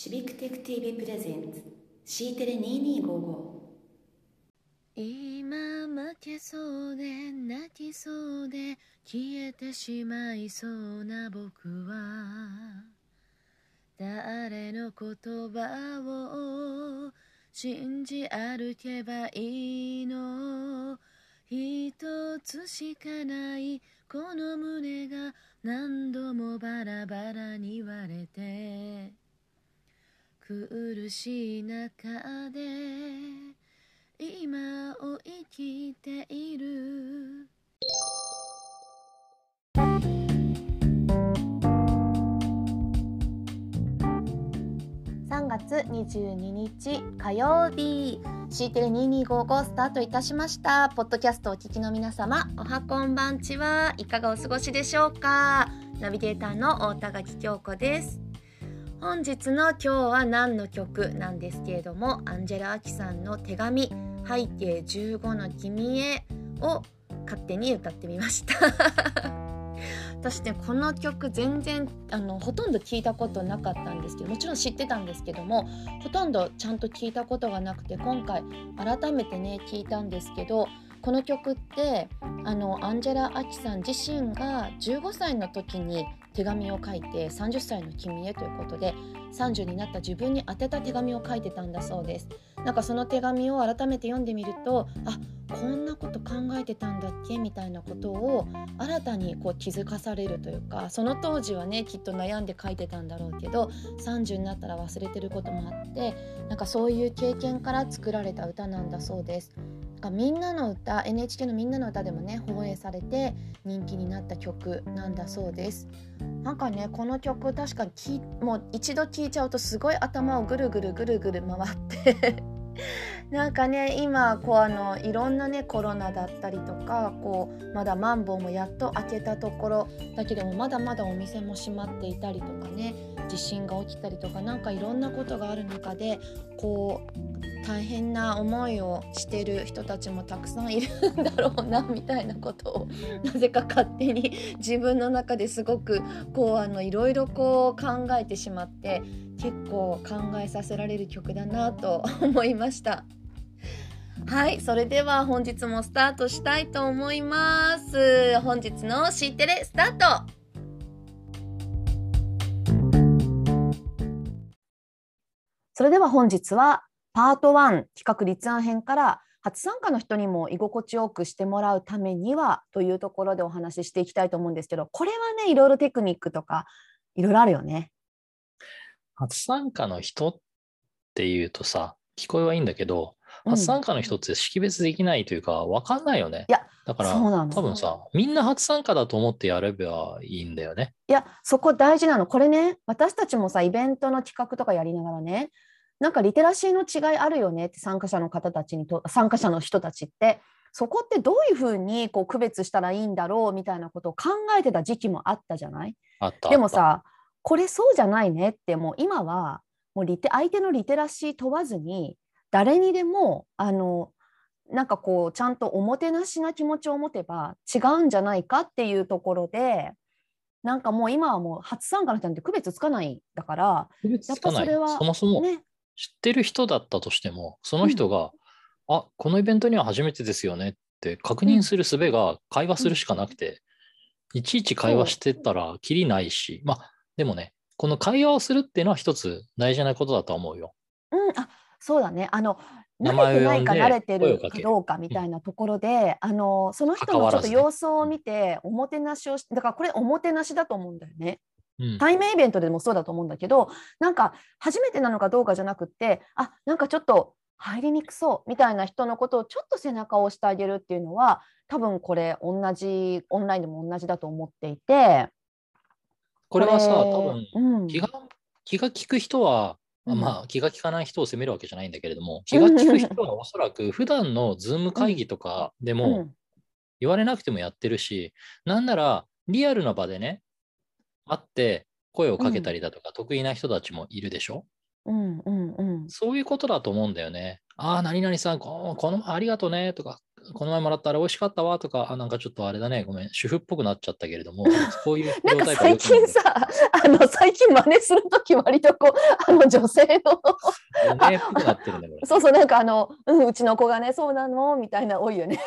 シビックテク TV プレゼンツ C テレ2255。今負けそうで泣きそうで消えてしまいそうな僕は、誰の言葉を信じ歩けばいいの。一つしかないこの胸が何度もバラバラに割れて、苦しい中で今を生きている。3月22日火曜日、Cテレ2255スタートいたしました。ポッドキャストお聞きの皆様、おはこんばんちは、いかがお過ごしでしょうか。ナビゲーターの大田垣京子です。本日の今日は何の曲なんですけれども、アンジェラ・アキさんの手紙、背景15の君へを勝手に歌ってみました私ね、この曲全然ほとんど聞いたことなかったんですけど、もちろん知ってたんですけども、ほとんどちゃんと聞いたことがなくて、今回改めてね聞いたんですけど、この曲ってアンジェラ・アキさん自身が15歳の時に手紙を書いて、30歳の君へということで30になった自分に宛てた手紙を書いてたんだそうです。なんかその手紙を改めて読んでみると、あ、こんなこと考えてたんだっけみたいなことを新たにこう気づかされるというか、その当時はねきっと悩んで書いてたんだろうけど、30になったら忘れてることもあって、なんかそういう経験から作られた歌なんだそうです。みんなの歌、 NHK のみんなの歌でもね放映されて人気になった曲なんだそうです。なんかねこの曲確かにもう一度聴いちゃうとすごい頭をぐるぐるぐるぐる回ってなんかね今こういろんなねコロナだったりとか、こうまだマンボウもやっと明けたところだけども、まだまだお店も閉まっていたりとかね、地震が起きたりとか、なんかいろんなことがある中でこう大変な思いをしてる人たちもたくさんいるんだろうなみたいなことをなぜか勝手に自分の中ですごくこういろいろこう考えてしまって、結構考えさせられる曲だなと思いました。はい、それでは本日もスタートしたいと思います。本日の C テレスタート。それでは本日はパート1企画立案編から、初参加の人にも居心地よくしてもらうためにはというところでお話ししていきたいと思うんですけど、これはねいろいろテクニックとかいろいろあるよね。初参加の人っていうとさ、聞こえはいいんだけど、初参加の人って識別できないというか分かんないよね。いや、だから多分さ、みんな初参加だと思ってやればいいんだよね。いや、そこ大事なの。これね、私たちもさイベントの企画とかやりながらね、なんかリテラシーの違いあるよねって、参加者の人たちって、そこってどういうふうにこう区別したらいいんだろうみたいなことを考えてた時期もあったじゃない。でもさ、これそうじゃないねって、もう今はもう相手のリテラシー問わずに、誰にでもなんかこうちゃんとおもてなしな気持ちを持てば違うんじゃないかっていうところで、なんかもう今はもう初参加の人なんて区別つかないだから、区別つかない。やっぱそれは、ね、そもそも知ってる人だったとしても、その人が、うん、あ、このイベントには初めてですよねって確認する術が会話するしかなくて、いちいち会話してたらキリないし、まあでもね、この会話をするっていうのは一つ大事なことだと思うよ。うん、あ、そうだね。慣れてないか慣れてるかどうかみたいなところで、その人のちょっと様子を見ておもてなしをし、だからこれおもてなしだと思うんだよね。対面イベントでもそうだと思うんだけど、なんか初めてなのかどうかじゃなくて、あ、なんかちょっと入りにくそうみたいな人のことをちょっと背中を押してあげるっていうのは、多分これ同じ、オンラインでも同じだと思っていて、これはさ、多分気が利く人は、まあ、気が利かない人を責めるわけじゃないんだけれども、気が利く人はおそらく普段の Zoom 会議とかでも言われなくてもやってるし、なんならリアルな場でね会って声をかけたりだとか得意な人たちもいるでしょ、そういうことだと思うんだよね。ああ、何々さんこの前ありがとねとか、この前もらったあれ美味しかったわとか、あ、なんかちょっとあれだね、ごめん、主婦っぽくなっちゃったけれども、こういうなんか最近さ、最近真似するとき割とこう、女性のねっぽくなってるね、これ。そうそう、なんかうちの子がね、そうなのみたいな多いよね。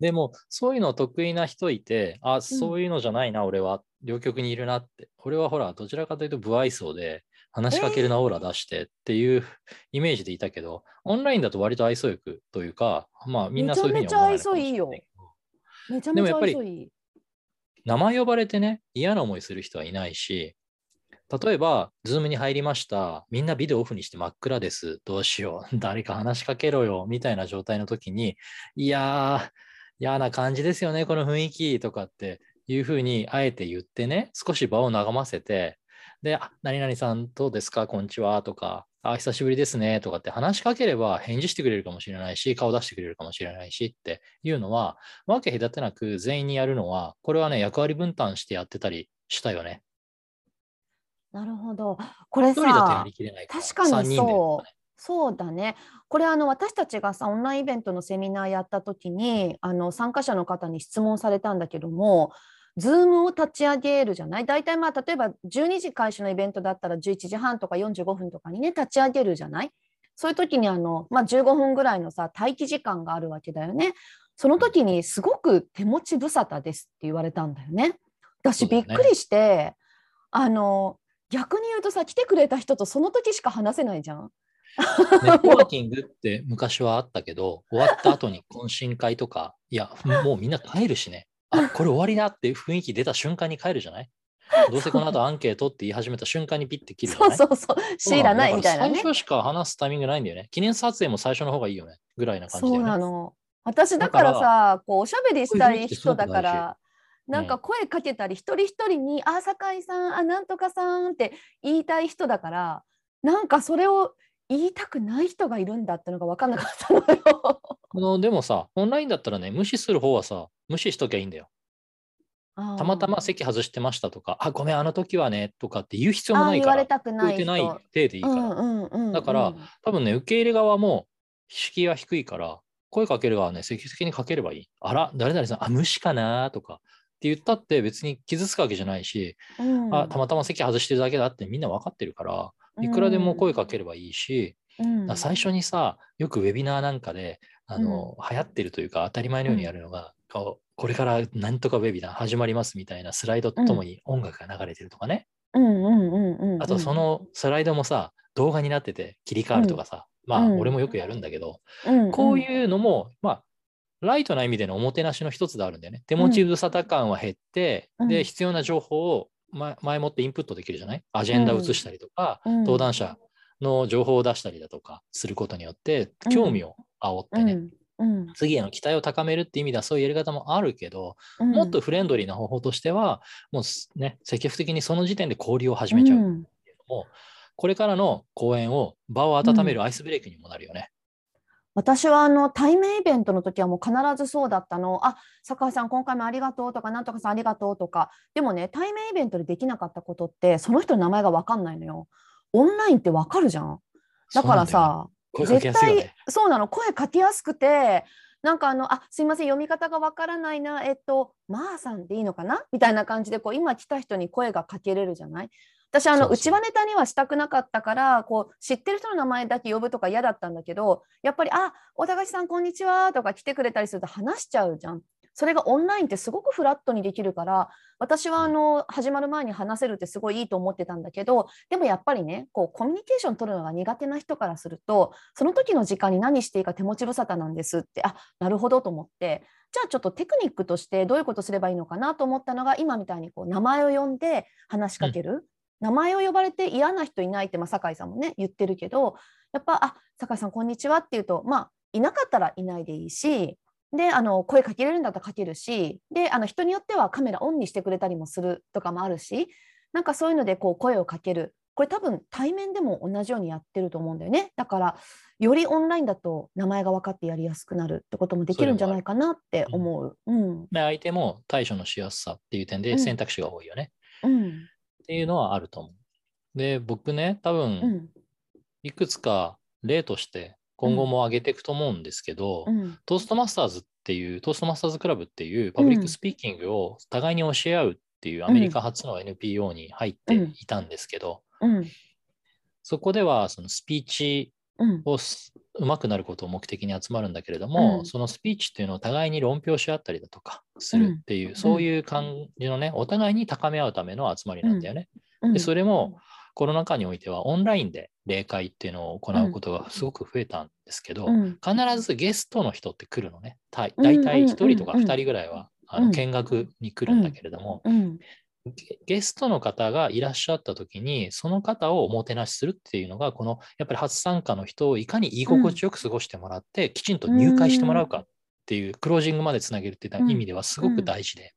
でもそういうの得意な人いて、あ、そういうのじゃないな、俺は両極にいるなって。俺はほらどちらかというと不愛想で話しかけるなオーラ出してっていうイメージでいたけど、オンラインだと割と愛想よくというか、まあみんなそういうふうに思われるかもしれないけど、めちゃめちゃ愛想いいよ。でもやっぱり名前呼ばれてね、嫌な思いする人はいないし、例えば Zoom に入りました、みんなビデオオフにして真っ暗です、どうしよう、誰か話しかけろよみたいな状態の時に、いやー嫌な感じですよねこの雰囲気とかっていうふうにあえて言ってね、少し場を和ませて、で、あ、何々さんどうですか、こんにちはとか、あ、久しぶりですねとかって話しかければ返事してくれるかもしれないし、顔出してくれるかもしれないしっていうのは、わけ隔てなく全員にやるのは、これはね、役割分担してやってたりしたよね。なるほど。これさ、1人だとやりきれないから、確かにそう。そうだね。これ私たちがさオンラインイベントのセミナーやった時に参加者の方に質問されたんだけども、Zoom を立ち上げるじゃない、大体まあ例えば12時開始のイベントだったら11時半とか45分とかにね立ち上げるじゃない。そういう時に15分ぐらいのさ待機時間があるわけだよね。その時にすごく手持ち無沙汰ですって言われたんだよね。私びっくりして、ね、逆に言うとさ来てくれた人とその時しか話せないじゃん。ネットワーキングって昔はあったけど終わった後に懇親会とか、いやもうみんな帰るしね、あ、これ終わりだっていう雰囲気出た瞬間に帰るじゃない。どうせこの後アンケートって言い始めた瞬間にピッて切るじゃない。そうそうそう、知らないみたいなね。最初しか話すタイミングないんだよね。記念撮影も最初の方がいいよねぐらいな感じで、ね、そうなの。私だからさこうおしゃべりしたい人だからなんか声かけたり、一人一人にあ、酒井さん、あ、なんとかさんって言いたい人だから、なんかそれを言いたくない人がいるんだってのが分かんなかったのよ。でもさオンラインだったらね、無視する方はさ無視しときゃいいんだよ。たまたま席外してましたとか、あ、ごめん、あの時はねとかって言う必要もないから、言われたくない人、言ってない手でいいから、だから多分ね受け入れ側も敷居は低いから声かける側はね積極的にかければいい。あら、誰々さん、あ、無視かなとかって言ったって別に傷つくわけじゃないし、あ、たまたま席外してるだけだってみんな分かってるからいくらでも声かければいいし、最初にさよくウェビナーなんかで流行ってるというか当たり前のようにやるのが、これからなんとかウェビナー始まりますみたいなスライドとともに音楽が流れてるとかね、あとそのスライドもさ動画になってて切り替わるとかさ、まあ俺もよくやるんだけど、こういうのもまあライトな意味でのおもてなしの一つであるんだよね。手持ち無沙汰感は減って、で必要な情報を前もってインプットできるじゃない。アジェンダを移したりとか、登壇者の情報を出したりだとかすることによって興味を煽ってね、次への期待を高めるって意味ではそういうやり方もあるけど、もっとフレンドリーな方法としてはもうね積極的にその時点で交流を始めちゃうっていうのも、これからの講演を場を温めるアイスブレイクにもなるよね。私は対面イベントの時はもう必ずそうだったの。あ、酒井さん今回もありがとうとか、なんとかさんありがとうとか。でもね対面イベントでできなかったことってその人の名前が分かんないのよ。オンラインって分かるじゃん。だからさ、絶対そうなの。声かけやすくて、なんかあ、すいません読み方が分からないな、まあさんでいいのかなみたいな感じでこう今来た人に声がかけれるじゃない。私内輪ネタにはしたくなかったから、こう知ってる人の名前だけ呼ぶとか嫌だったんだけど、やっぱり「あ、おたかしさんこんにちは」とか来てくれたりすると話しちゃうじゃん。それがオンラインってすごくフラットにできるから、私は始まる前に話せるってすごいいいと思ってたんだけど、でもやっぱりねこうコミュニケーション取るのが苦手な人からすると、その時の時間に何していいか手持ち無沙汰なんですって、あ、なるほどと思って、じゃあちょっとテクニックとしてどういうことすればいいのかなと思ったのが、今みたいにこう名前を呼んで話しかける。名前を呼ばれて嫌な人いないって、まあ、酒井さんもね言ってるけど、やっぱ「あ、酒井さんこんにちは」って言うと、まあいなかったらいないでいいし、で声かけれるんだったらかけるし、で人によってはカメラオンにしてくれたりもするとかもあるし、なんかそういうのでこう声をかける。これ多分対面でも同じようにやってると思うんだよね。だからよりオンラインだと名前が分かってやりやすくなるってこともできるんじゃないかなって思う。相手も対処のしやすさっていう点で選択肢が多いよね。っていうのはあると思う。で、僕ね、多分いくつか例として今後も上げていくと思うんですけど、うん、トーストマスターズクラブっていうパブリックスピーキングを互いに教え合うっていうアメリカ発の NPO に入っていたんですけど、うんうん、そこではそのスピーチを上手くなることを目的に集まるんだけれども、うん、そのスピーチっていうのを互いに論評し合ったりだとかするっていう、うん、そういう感じのね、お互いに高め合うための集まりなんだよね、うんうん、でそれもコロナ禍においてはオンラインで例会っていうのを行うことがすごく増えたんですけど、うん、必ずゲストの人って来るのね。大体1人とか2人ぐらいは見学に来るんだけれども、ゲストの方がいらっしゃった時にその方をおもてなしするっていうのが、このやっぱり初参加の人をいかに居心地よく過ごしてもらって、きちんと入会してもらうかっていう、クロージングまでつなげるっていう意味ではすごく大事で、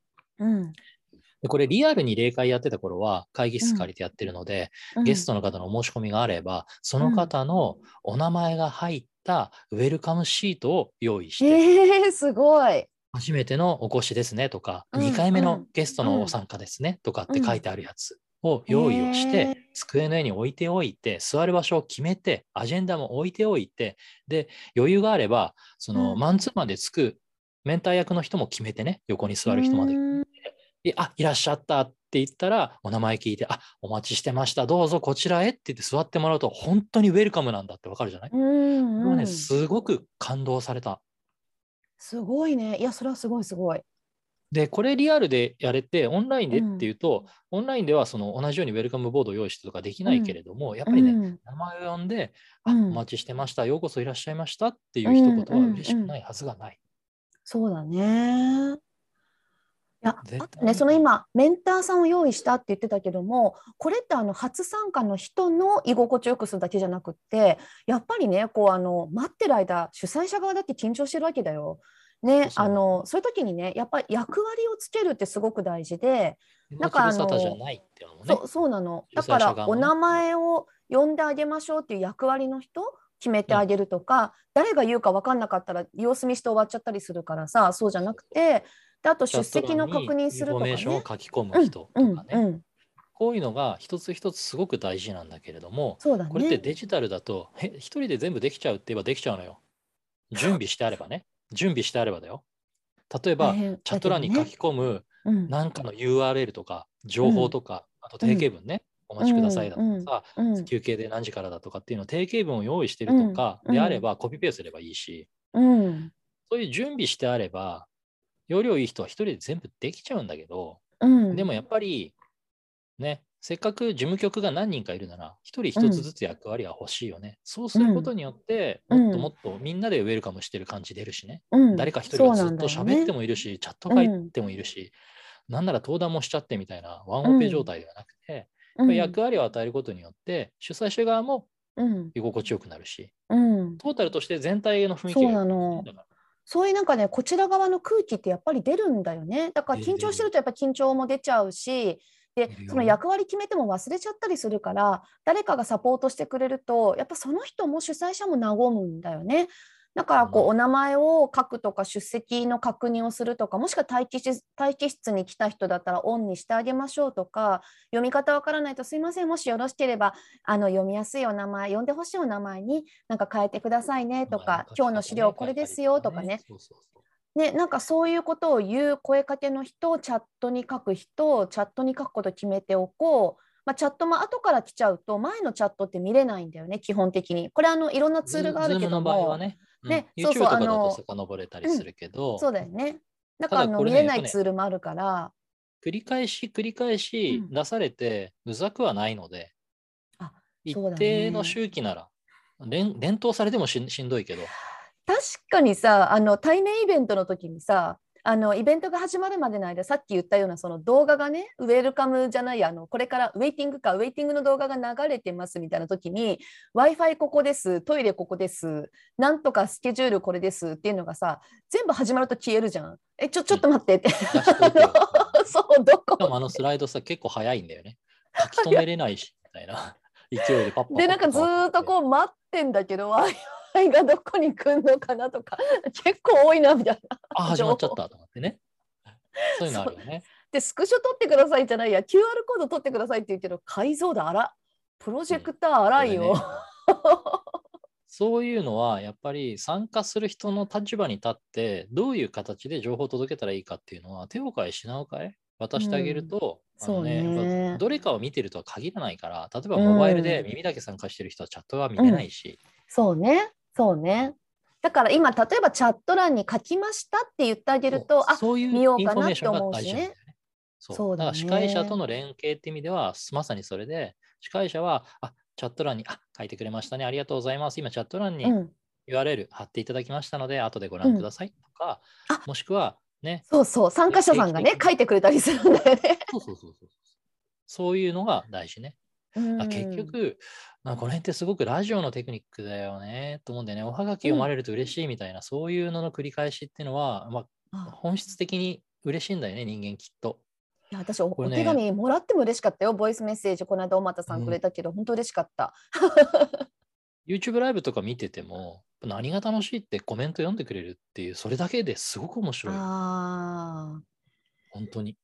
これリアルに例会やってた頃は会議室借りてやってるので、ゲストの方のお申し込みがあればその方のお名前が入ったウェルカムシートを用意して、すごい、初めてのお越しですねとか、2回目のゲストのお参加ですねとかって書いてあるやつを用意をして、机の上に置いておいて、座る場所を決めて、アジェンダも置いておいて、で余裕があればそのマンツーマンでつくメンター役の人も決めてね、横に座る人まで、あ、いらっしゃったって言ったらお名前聞いて、あ、お待ちしてました、どうぞこちらへって言って座ってもらうと、本当にウェルカムなんだってわかるじゃない。これはね、すごく感動された。すごいね。いや、それはすごいすごい。でこれリアルでやれてオンラインでっていうと、オンラインではその同じようにウェルカムボードを用意してとかできないけれども、やっぱりね、名前を呼んで、あ、お待ちしてました、ようこそいらっしゃいましたっていう一言は嬉しくないはずがない、そうだね。いや、あとね、その今メンターさんを用意したって言ってたけども、これって初参加の人の居心地よくするだけじゃなくって、やっぱりね、こう待ってる間主催者側だって緊張してるわけだよ、ね、そういう時にね、やっぱり役割をつけるってすごく大事で、なんかそうなの。だからお名前を呼んであげましょうっていう役割の人決めてあげるとか、誰が言うか分かんなかったら様子見して終わっちゃったりするからさ、そうじゃなくて、であと出席の確認するとかね、インフォメーションを書き込む人とかね、こういうのが一つ一つすごく大事なんだけれども、そうだね、これってデジタルだと一人で全部できちゃうって言えばできちゃうのよ。準備してあればね、準備してあればだよ。例えばチャット欄に書き込む何かの URL とか情報とか、あと定型文ね、お待ちくださいだとか、休憩で何時からだとかっていうのを定型文を用意してるとかであれば、コピペすればいいし、そういう準備してあれば要領いい人は一人で全部できちゃうんだけど、でもやっぱりね、せっかく事務局が何人かいるなら一人一つずつ役割は欲しいよね、そうすることによって、もっともっとみんなでウェルカムしてる感じ出るしね、誰か一人がずっと喋ってもいるし、チャット書いてもいるし、なんなら登壇もしちゃってみたいなワンオペ状態ではなくて、役割を与えることによって主催者側も居心地よくなるし、トータルとして全体の雰囲気がいいんだから、そういうなんかね、こちら側の空気ってやっぱり出るんだよね。だから緊張してるとやっぱ緊張も出ちゃうし、でその役割決めても忘れちゃったりするから、誰かがサポートしてくれるとやっぱその人も主催者も和むんだよね。だからお名前を書くとか、出席の確認をするとか、もしくは待機室に来た人だったらオンにしてあげましょうとか、読み方わからないとすいません、もしよろしければ読みやすいお名前、読んでほしいお名前になんか変えてくださいねとか、今日の資料これですよとかね、なんかそういうことを言う声かけの人、チャットに書く人、チャットに書くこと決めておこう。チャットも後から来ちゃうと前のチャットって見れないんだよね、基本的に。これいろんなツールがあるけども、YouTube とかだと遡れたりするけど、そうだよね。だから見れないツールもあるから、繰り返し繰り返し出されてうざくはないので、一定の周期なら連投されてもしんどいけど、確かにさ、対面イベントの時にさ、イベントが始まるまでの間、さっき言ったようなその動画がね、ウェルカムじゃない、これからウェイティングの動画が流れてますみたいな時に、 Wi-Fi ここです、トイレここです、なんとかスケジュールこれですっていうのがさ、全部始まると消えるじゃん。ちょっと待ってって、そう、どこでもスライドさ、結構早いんだよね、書き留めれないしみたいな勢いでパッパッパッパッで、なんかずっとこう待ってんだけど、がどこに来るのかなとか、結構多いなみたいな。始まっちゃったと思ってね。そういうのあるよね。でスクショ取ってくださいじゃないや、 QR コード取ってくださいって言うけど、解像度あら、プロジェクターあらいよ。そういうのはやっぱり参加する人の立場に立ってどういう形で情報を届けたらいいかっていうのは手を変え品を変え渡してあげると、うん、やっぱどれかを見てるとは限らないから、例えばモバイルで耳だけ参加してる人はチャットは見れないし、うん、そうねそうね。だから今例えばチャット欄に書きましたって言ってあげると、あ、見ようかなって思うしね。そうだから司会者との連携って意味ではまさにそれで、司会者はあ、チャット欄に書いてくれましたね、ありがとうございます、今チャット欄に URL 貼っていただきましたので、うん、後でご覧くださいとか、うん、もしくはね、そうそう、参加者さんがね書いてくれたりするんだよね。そういうのが大事ね。結局この辺ってすごくラジオのテクニックだよねと思うんでね、おはがき読まれると嬉しいみたいな、うん、そういうのの繰り返しっていうのは、まあ、本質的に嬉しいんだよね、人間きっと。いや、私お手紙もらっても嬉しかったよ、ボイスメッセージこの間尾又さんくれたけど、うん、本当嬉しかったYouTube ライブとか見てても何が楽しいってコメント読んでくれるっていう、それだけですごく面白い。あ、本当に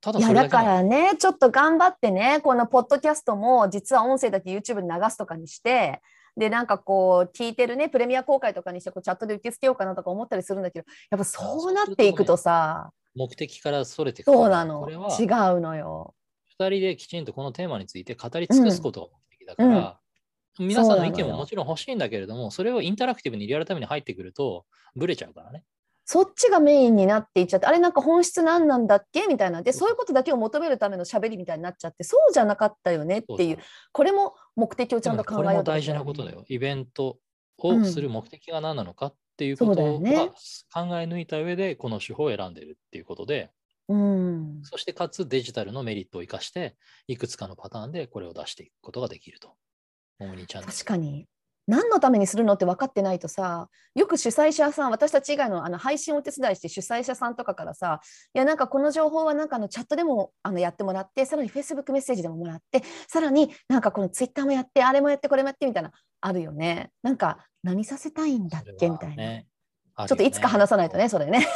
ただそれだけ。いや、だからね、ちょっと頑張ってね、このポッドキャストも実は音声だけ YouTube に流すとかにして、でなんかこう聞いてるねプレミア公開とかにしてこうチャットで受け付けようかなとか思ったりするんだけど、やっぱそうなっていくとさ、目的からそれていくから。そうなの、これは違うのよ。2人できちんとこのテーマについて語り尽くすことが目的だから、うんうん、皆さんの意見ももちろん欲しいんだけれども、それをインタラクティブにリアルタイムに入ってくるとブレちゃうからね。そっちがメインになっていっちゃって、あれなんか本質何なんだっけみたいな、でそういうことだけを求めるための喋りみたいになっちゃって、そうじゃなかったよねっていう、これも目的をちゃんと考えようと、ね、これも大事なことだよ。イベントをする目的が何なのか、うんっていうことを考え抜いた上でこの手法を選んでるっていうことで、うん、そしてかつデジタルのメリットを生かしていくつかのパターンでこれを出していくことができると。確かに何のためにするのって分かってないとさ、よく主催者さん、私たち以外の配信をお手伝いして主催者さんとかからさ、いやなんかこの情報はなんかチャットでもやってもらって、さらに Facebook メッセージでももらって、さらになんかこの Twitter もやって、あれもやってこれもやってみたいな、あるよね。なんか何させたいんだっけ、みたいな、ね、ちょっといつか話さないとね、それね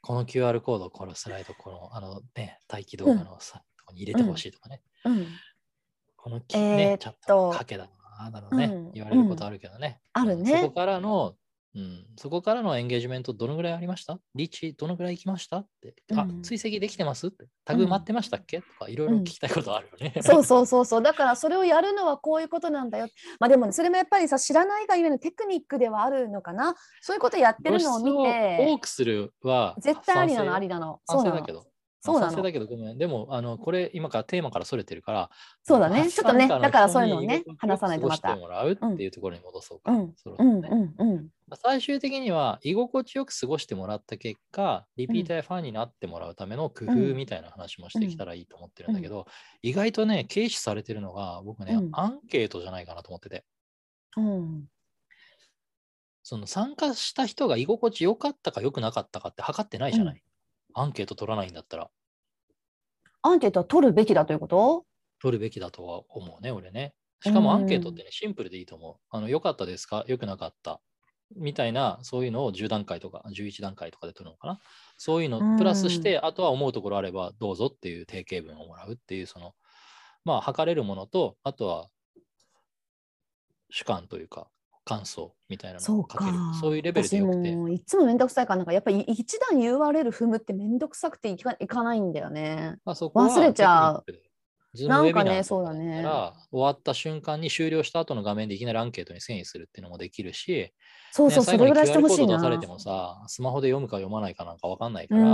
この QR コード、このスライド、このね、待機動画のさ、うん、とこに入れてほしいとかね、うん、このね、チャットかけだなどね、うん、言われることあるけどね、うん、あるね。そこからの、うん、そこからのエンゲージメントどのぐらいありました、リーチどのぐらい行きましたって、うん、あ、追跡できてますって、タグ待ってましたっけ、うん、とかいろいろ聞きたいことあるよね、うん、そうだからそれをやるのはこういうことなんだよ。まあでもそれもやっぱりさ、知らないがゆえのテクニックではあるのかな、そういうことやってるのを見て多くするは絶対ありなの、ありなの、そうなの、賛成だけど、ごめん、でもこれ今からテーマからそれてるから、そうだね、ちょっとね、だからそういうのをね、話さないとまた過ごしてもらうっていうところに戻そうか、最終的には居心地よく過ごしてもらった結果、リピーターやファンになってもらうための工夫みたいな話もしてきたらいいと思ってるんだけど、意外とね軽視されてるのが僕ね、アンケートじゃないかなと思ってて、その参加した人が居心地よかったかよくなかったかって測ってないじゃない。アンケート取らないんだったら、アンケートは取るべきだということ？取るべきだとは思うね、俺ね。しかもアンケートってね、シンプルでいいと思う。良かったですか？良くなかった？みたいな、そういうのを10段階とか11段階とかで取るのかな。そういうのプラスして、あとは思うところあればどうぞっていう定型文をもらうっていう、その、まあ、測れるものと、あとは主観というか、感想みたいなのをかける、そういうレベルでよくて、いつもめんどくさいから、なんかやっぱり一段 URL 踏むってめんどくさくていかないんだよね。あ、そこは忘れちゃう。なんかね、そうだね。終わった瞬間に終了した後の画面でいきなりアンケートに遷移するっていうのもできるし、そうそう、ね、それぐらいしてほしいな。出されてもさ、スマホで読むか読まないかなんか分かんないから、チ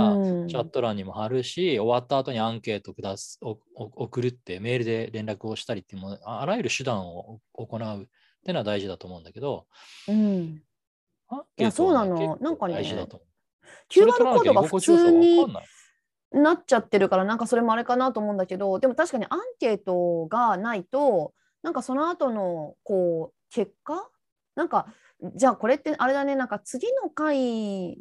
ャット欄にも貼るし、終わった後にアンケート送るってメールで連絡をしたりっても、あらゆる手段を行う。ってのは大事だと思うんだけど、うん、いやそうなの、なんかね、QR コードが普通になっちゃってるから、なんかそれもあれかなと思うんだけど、でも確かにアンケートがないと、なんかその後のこう結果、なんかじゃあこれってあれだね、なんか次の回に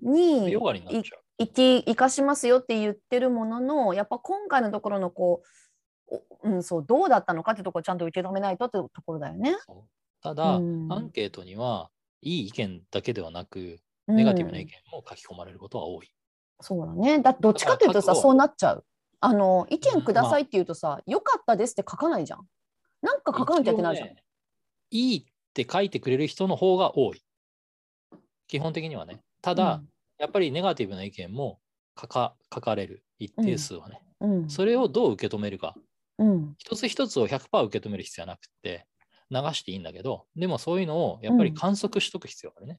生かしますよって言ってるものの、やっぱ今回のところのこう、そうどうだったのかってところをちゃんと受け止めないとってところだよね。ただ、アンケートにはいい意見だけではなく、ネガティブな意見も書き込まれることは多い。そうだね。だってどっちかというとさ、そうなっちゃう。意見くださいって言うとさ、良かったですって書かないじゃん。なんか書かなきゃいけないじゃん。いいって書いてくれる人の方が多い。基本的にはね。ただ、うん、やっぱりネガティブな意見も書かれる一定数はね、うんうん、それをどう受け止めるか、うん、一つ一つを 100% 受け止める必要はなくて流していいんだけど、でもそういうのをやっぱり観測しとく必要があるね、うん、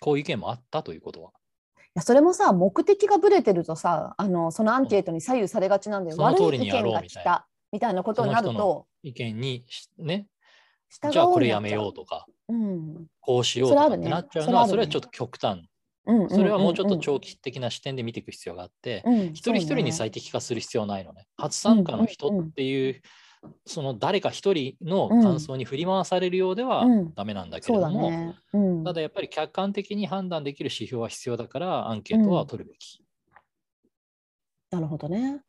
こういう意見もあったということは。いやそれもさ、目的がブレてるとさ、そのアンケートに左右されがちなんで、うん、悪い意見が来たみたいなことになると、その人の意見にね、じゃあこれやめようとか、うん、こうしようとかってなっちゃうのは、それはちょっと極端、うんうんうんうん、それはもうちょっと長期的な視点で見ていく必要があって、うん、一人一人に最適化する必要はないのね。初参加の人っていう、うんうん、その誰か一人の感想に振り回されるようではダメなんだけれども、うんうんそうだねうん、ただやっぱり客観的に判断できる指標は必要だからアンケートは取るべき、うん、なるほどね、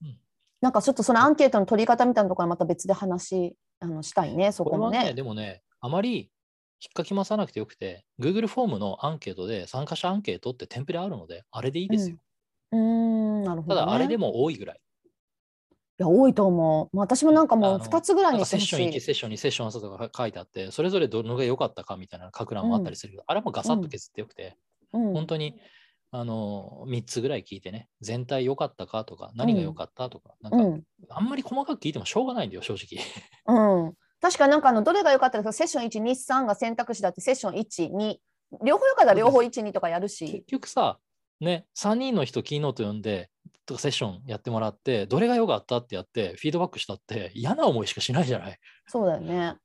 うん、なんかちょっとそのアンケートの取り方みたいなところはまた別で話したいね、そこもね。これはね、でもね、あまり引っかき回さなくてよくて、 Google フォームのアンケートで参加者アンケートってテンプレあるので、あれでいいですよ、うん、なるほどね。ただあれでも多いぐらい。いや多いと思う。私もなんかもう2つぐらいにしてほしい。セッション1、セッション2、セッション3とか書いてあって、それぞれどのが良かったかみたいな各欄もあったりするけど、うん、あれもガサッと削ってよくて、うん、本当に3つぐらい聞いてね、全体良かったかとか何が良かったとか、うん、なんかあんまり細かく聞いてもしょうがないんだよ正直、うん、確かなんかどれが良かったか、セッション1、2、3が選択肢だって、セッション1、2両方良かったら両方 1,2 とかやるし、結局さ、ね、3人の人キーノート呼んでとかセッションやってもらって、どれが良かったってやってフィードバックしたって嫌な思いしかしないじゃない。そうだよね。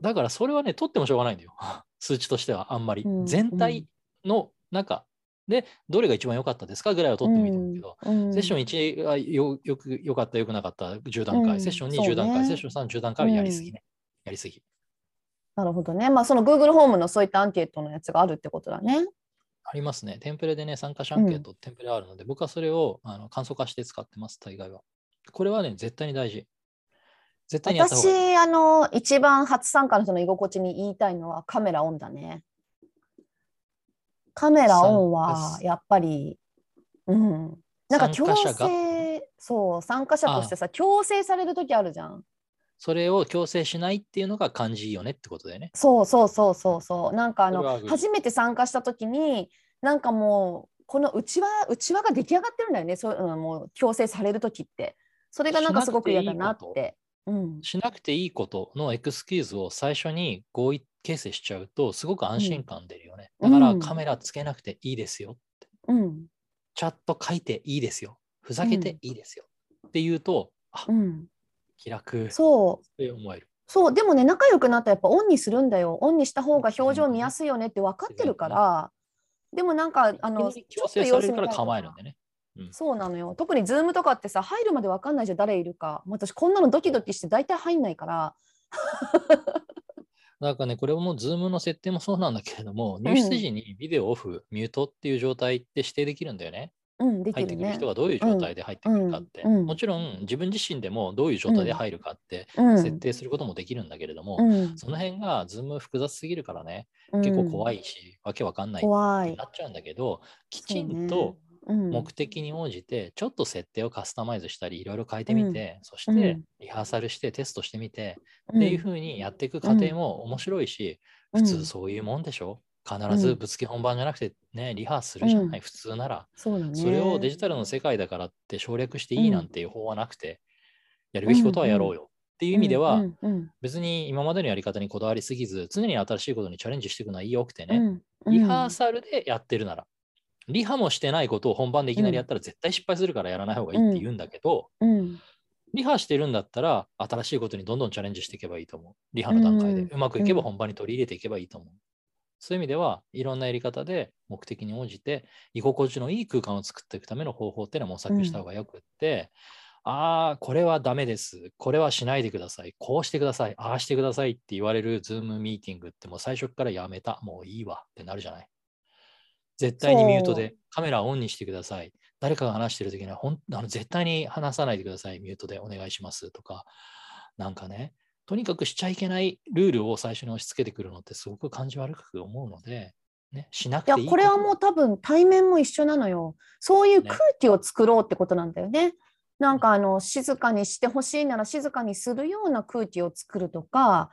だからそれはね、取ってもしょうがないんだよ数値としてはあんまり、うん、全体の中でどれが一番良かったですかぐらいを取ってみてるけど、うん、セッション1が良かった良くなかった10段階、うん、セッション2、10段階、ね、セッション3、10段階はやりすぎね、うん、やりすぎ。なるほどね。まあその Google ホームのそういったアンケートのやつがあるってことだね。ありますね。テンプレでね、参加者アンケート、うん、テンプレあるので、僕はそれを簡素化して使ってます大概は。これはね絶対に大事。絶対にやった方がいい。私一番初参加の人の居心地に言いたいのはカメラオンだね。カメラオンはやっぱり、うん、なんか強制、そう、参加者としてさ、強制されるときあるじゃん。それを強制しないっていうのが感じいいよねってことだよね。そうそうそうそうそう。なんか初めて参加したときに、なんかもうこのうちわが出来上がってるんだよね。そう、うん、もう強制されるときって、それがなんかすごく嫌だなって。うん、しなくていいことのエクスキューズを最初に合意形成しちゃうとすごく安心感出るよね、うん、だからカメラつけなくていいですよって、うん、チャット書いていいですよ、ふざけていいですよ、うん、って言うとあ、うん、気楽そうって思える。そうでもね、仲良くなったらやっぱオンにするんだよ。オンにした方が表情見やすいよねって分かってるから、うん、でもなんか強制されるから構えるんでね。うん、そうなのよ。特に Zoom とかってさ、入るまで分かんないじゃん、誰いるか。私こんなのドキドキして大体入んないからなんかね、これも Zoom の設定もそうなんだけれども、入室時にビデオオフ、うん、ミュートっていう状態って指定できるんだよね、うん、できるね。入ってくる人がどういう状態で入ってくるかって、うんうん、もちろん自分自身でもどういう状態で入るかって設定することもできるんだけれども、うん、その辺が Zoom 複雑すぎるからね、うん、結構怖いしわけわかんないってなっちゃうんだけど、きちんとうん、目的に応じてちょっと設定をカスタマイズしたりいろいろ変えてみて、うん、そしてリハーサルしてテストしてみて、うん、っていう風にやっていく過程も面白いし、うん、普通そういうもんでしょ。必ずぶつけ本番じゃなくてね、リハースするじゃない、うん、普通なら ね、それをデジタルの世界だからって省略していいなんていう法はなくて、やるべきことはやろうよっていう意味では、うんうんうん、別に今までのやり方にこだわりすぎず常に新しいことにチャレンジしていくのはいいよくてね、うんうん、リハーサルでやってるなら、リハもしてないことを本番でいきなりやったら絶対失敗するからやらない方がいいって言うんだけど、うんうん、リハしてるんだったら新しいことにどんどんチャレンジしていけばいいと思う。リハの段階でうまくいけば本番に取り入れていけばいいと思う、うん、そういう意味ではいろんなやり方で目的に応じて居心地のいい空間を作っていくための方法っていうのは模索した方がよくって、うん、あーこれはダメです、これはしないでください、こうしてください、ああしてくださいって言われるズームミーティングってもう最初からやめた、もういいわってなるじゃない。絶対にミュートでカメラをオンにしてください。誰かが話してるときには絶対に話さないでください。ミュートでお願いしますとか、なんかね、とにかくしちゃいけないルールを最初に押し付けてくるのってすごく感じ悪く思うので、ね、しなくていい。いや、これはもう多分対面も一緒なのよ。そういう空気を作ろうってことなんだよね。なんか静かにしてほしいなら静かにするような空気を作るとか、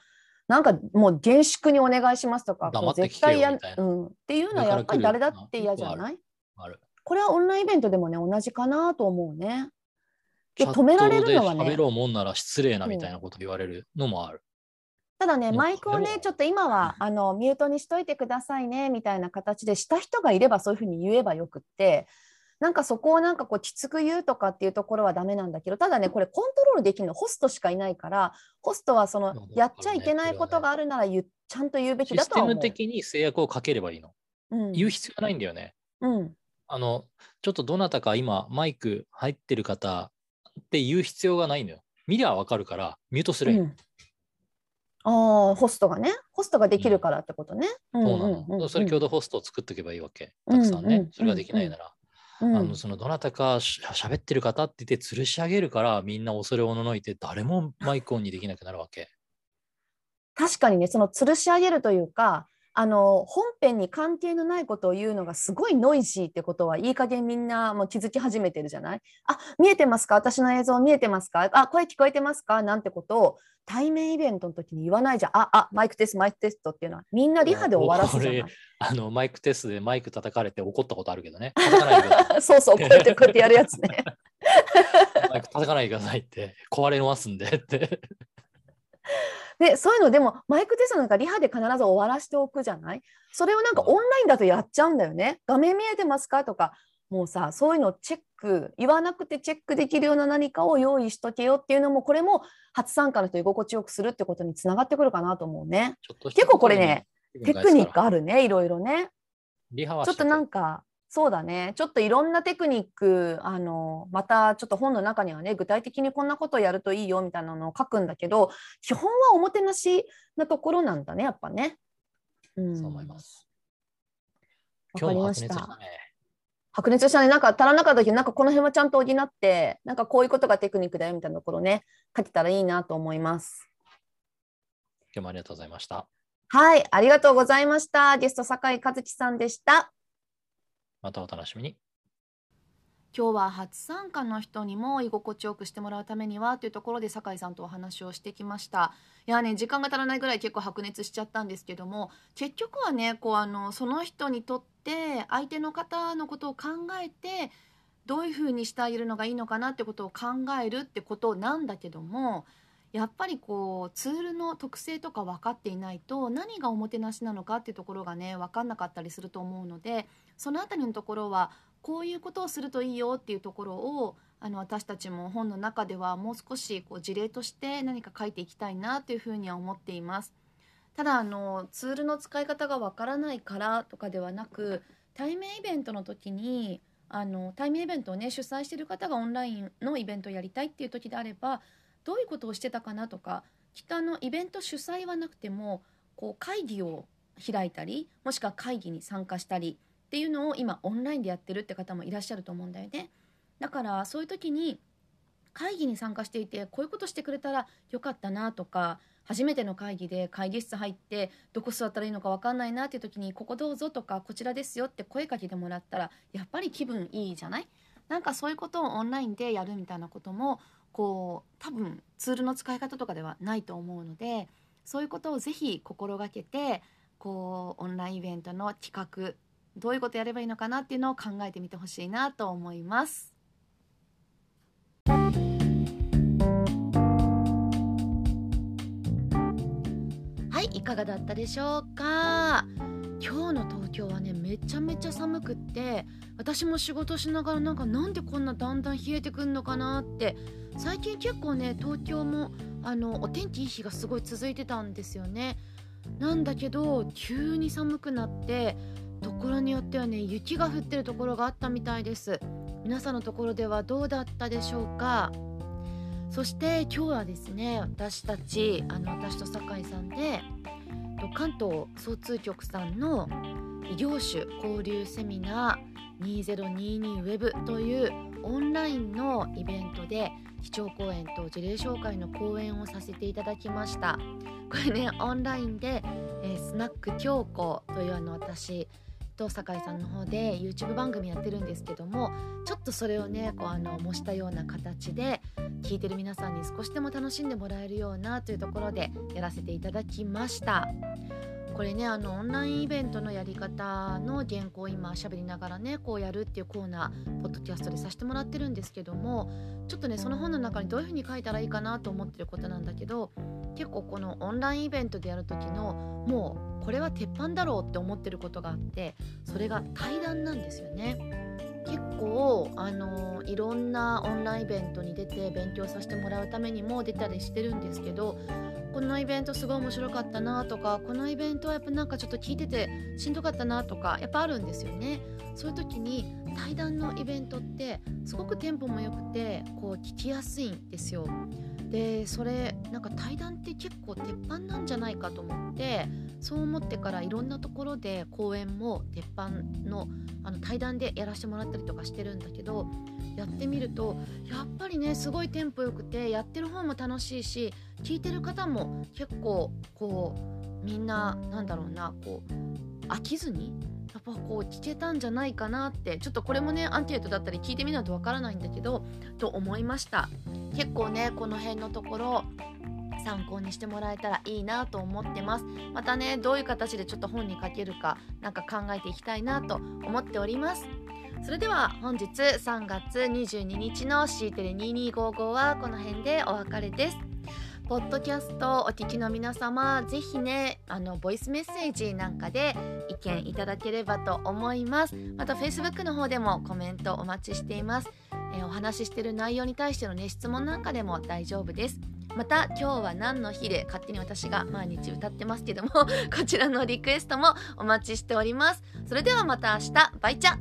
なんかもう厳粛にお願いしますとか黙ってきてよみたいな、うん、っていうのはやっぱり誰だって嫌じゃない？あるこれはオンラインイベントでもね同じかなと思うね。で止められるのはね、喋ろうもんなら失礼なみたいなこと言われるのもある、うん、ただねマイクをねちょっと今はミュートにしといてくださいねみたいな形でした人がいればそういうふうに言えばよくって、なんかそこをなんかこうきつく言うとかっていうところはダメなんだけど、ただねこれコントロールできるのホストしかいないから、ホストはそのやっちゃいけないことがあるならちゃんと言うべきだとは思う。システム的に制約をかければいいの、うん、言う必要ないんだよね、うん、ちょっとどなたか今マイク入ってる方って言う必要がないのよ。見りゃ分かるからミュートする、うん、ああホストがね、ホストができるからってことね、うん、そうなの、うんうん、それ共同ホストを作っておけばいいわけたくさんね、うんうん、それができないなら、うんうん、そのどなたか喋ってる方って言って吊るし上げるから、みんな恐れおののいて誰もマイクオンにできなくなるわけ。確かにね、その吊るし上げるというか本編に関係のないことを言うのがすごいノイジーってことはいい加減みんなもう気づき始めてるじゃない。あ、見えてますか、私の映像見えてますか、あ、声聞こえてますか、なんてことを対面イベントの時に言わないじゃん。マイクテスト、マイクテストっていうのはみんなリハで終わらせるじゃない。マイクテストでマイク叩かれて怒ったことあるけどね。叩かないでくださいそうそう、こうやってやるやつね。マイク叩かないでくださいって、壊れますんでって。で、そういうのでもマイクテストなんかリハで必ず終わらせておくじゃない。それをなんかオンラインだとやっちゃうんだよね。画面見えてますかとか。もうさ、そういうのをチェック、言わなくてチェックできるような何かを用意しとけよっていうのも、これも初参加の人に居心地よくするってことにつながってくるかなと思うね。結構これね、テクニックあるね、いろいろね。リハはちょっとなんか、そうだね、ちょっといろんなテクニック、またちょっと本の中にはね、具体的にこんなことをやるといいよみたいなのを書くんだけど、基本はおもてなしなところなんだね、やっぱね。うん、そう思います。今日も発熱したね。白熱したね、なんか足らなかった時、なんかこの辺はちゃんと補って、なんかこういうことがテクニックだよみたいなところね、書けたらいいなと思います。今日もありがとうございました。はい、ありがとうございました。ゲスト酒井和樹さんでした。またお楽しみに。今日は初参加の人にも居心地よくしてもらうためにはというところで酒井さんとお話をしてきました。いやね、時間が足らないぐらい結構白熱しちゃったんですけども、結局はね、こうその人にとって相手の方のことを考えてどういうふうにしてあげるのがいいのかなってことを考えるってことなんだけども、やっぱりこうツールの特性とか分かっていないと何がおもてなしなのかっていうところがね、分かんなかったりすると思うので、そのあたりのところはこういうことをするといいよっていうところを私たちも本の中ではもう少しこう事例として何か書いていきたいなというふうには思っています。ただツールの使い方がわからないからとかではなく、対面イベントの時に対面イベントをね、主催している方がオンラインのイベントをやりたいっていう時であればどういうことをしてたかなとか、きっとイベント主催はなくてもこう会議を開いたり、もしくは会議に参加したりっていうのを今オンラインでやってるって方もいらっしゃると思うんだよね。だからそういう時に会議に参加していてこういうことしてくれたらよかったなとか、初めての会議で会議室入ってどこ座ったらいいのか分かんないなっていう時にここどうぞとかこちらですよって声かけてもらったらやっぱり気分いいじゃない。なんかそういうことをオンラインでやるみたいなこともこう多分ツールの使い方とかではないと思うので、そういうことをぜひ心がけてこうオンラインイベントの企画どういうことやればいいのかなっていうのを考えてみてほしいなと思います。はい、いかがだったでしょうか。今日の東京はね、めちゃめちゃ寒くって、私も仕事しながらなんでこんなだんだん冷えてくんのかなって、最近結構ね東京もお天気いい日がすごい続いてたんですよね。なんだけど急に寒くなってところによってはね、雪が降ってるところがあったみたいです。皆さんのところではどうだったでしょうか。そして今日はですね、私と酒井さんで関東交通局さんの異業種交流セミナー 2022Web というオンラインのイベントで基調講演と事例紹介の講演をさせていただきました。これね、オンラインで、スナック京子という私酒井さんの方で YouTube 番組やってるんですけども、ちょっとそれをねこう模したような形で聞いてる皆さんに少しでも楽しんでもらえるようなというところでやらせていただきました。これねオンラインイベントのやり方の原稿を今しゃべりながらねこうやるっていうコーナーポッドキャストでさせてもらってるんですけども、ちょっとねその本の中にどういうふうに書いたらいいかなと思ってることなんだけど、結構このオンラインイベントでやる時のもうこれは鉄板だろうって思ってることがあって、それが対談なんですよね。結構いろんなオンラインイベントに出て勉強させてもらうためにも出たりしてるんですけど、このイベントすごい面白かったなとか、このイベントはやっぱなんかちょっと聞いててしんどかったなとかやっぱあるんですよね。そういう時に対談のイベントってすごくテンポも良くてこう聞きやすいんですよ。でそれなんか対談って結構鉄板なんじゃないかと思って、そう思ってからいろんなところで講演も鉄板の、対談でやらせてもらったりとかしてるんだけど、やってみるとやっぱりねすごいテンポよくてやってる方も楽しいし、聞いてる方も結構こうみんななんだろうなこう飽きずにやっぱこう聞けたんじゃないかなって、ちょっとこれもねアンケートだったり聞いてみないとわからないんだけどと思いました。結構ねこの辺のところ参考にしてもらえたらいいなと思ってます。またねどういう形でちょっと本に書けるかなんか考えていきたいなと思っております。それでは本日3月22日のCテレ2255はこの辺でお別れです。ポッドキャストお聞きの皆様、ぜひねボイスメッセージなんかで意見いただければと思います。また Facebook の方でもコメントお待ちしています。お話ししている内容に対してのね質問なんかでも大丈夫です。また今日は何の日で勝手に私が毎日歌ってますけどもこちらのリクエストもお待ちしております。それではまた明日、バイチャ。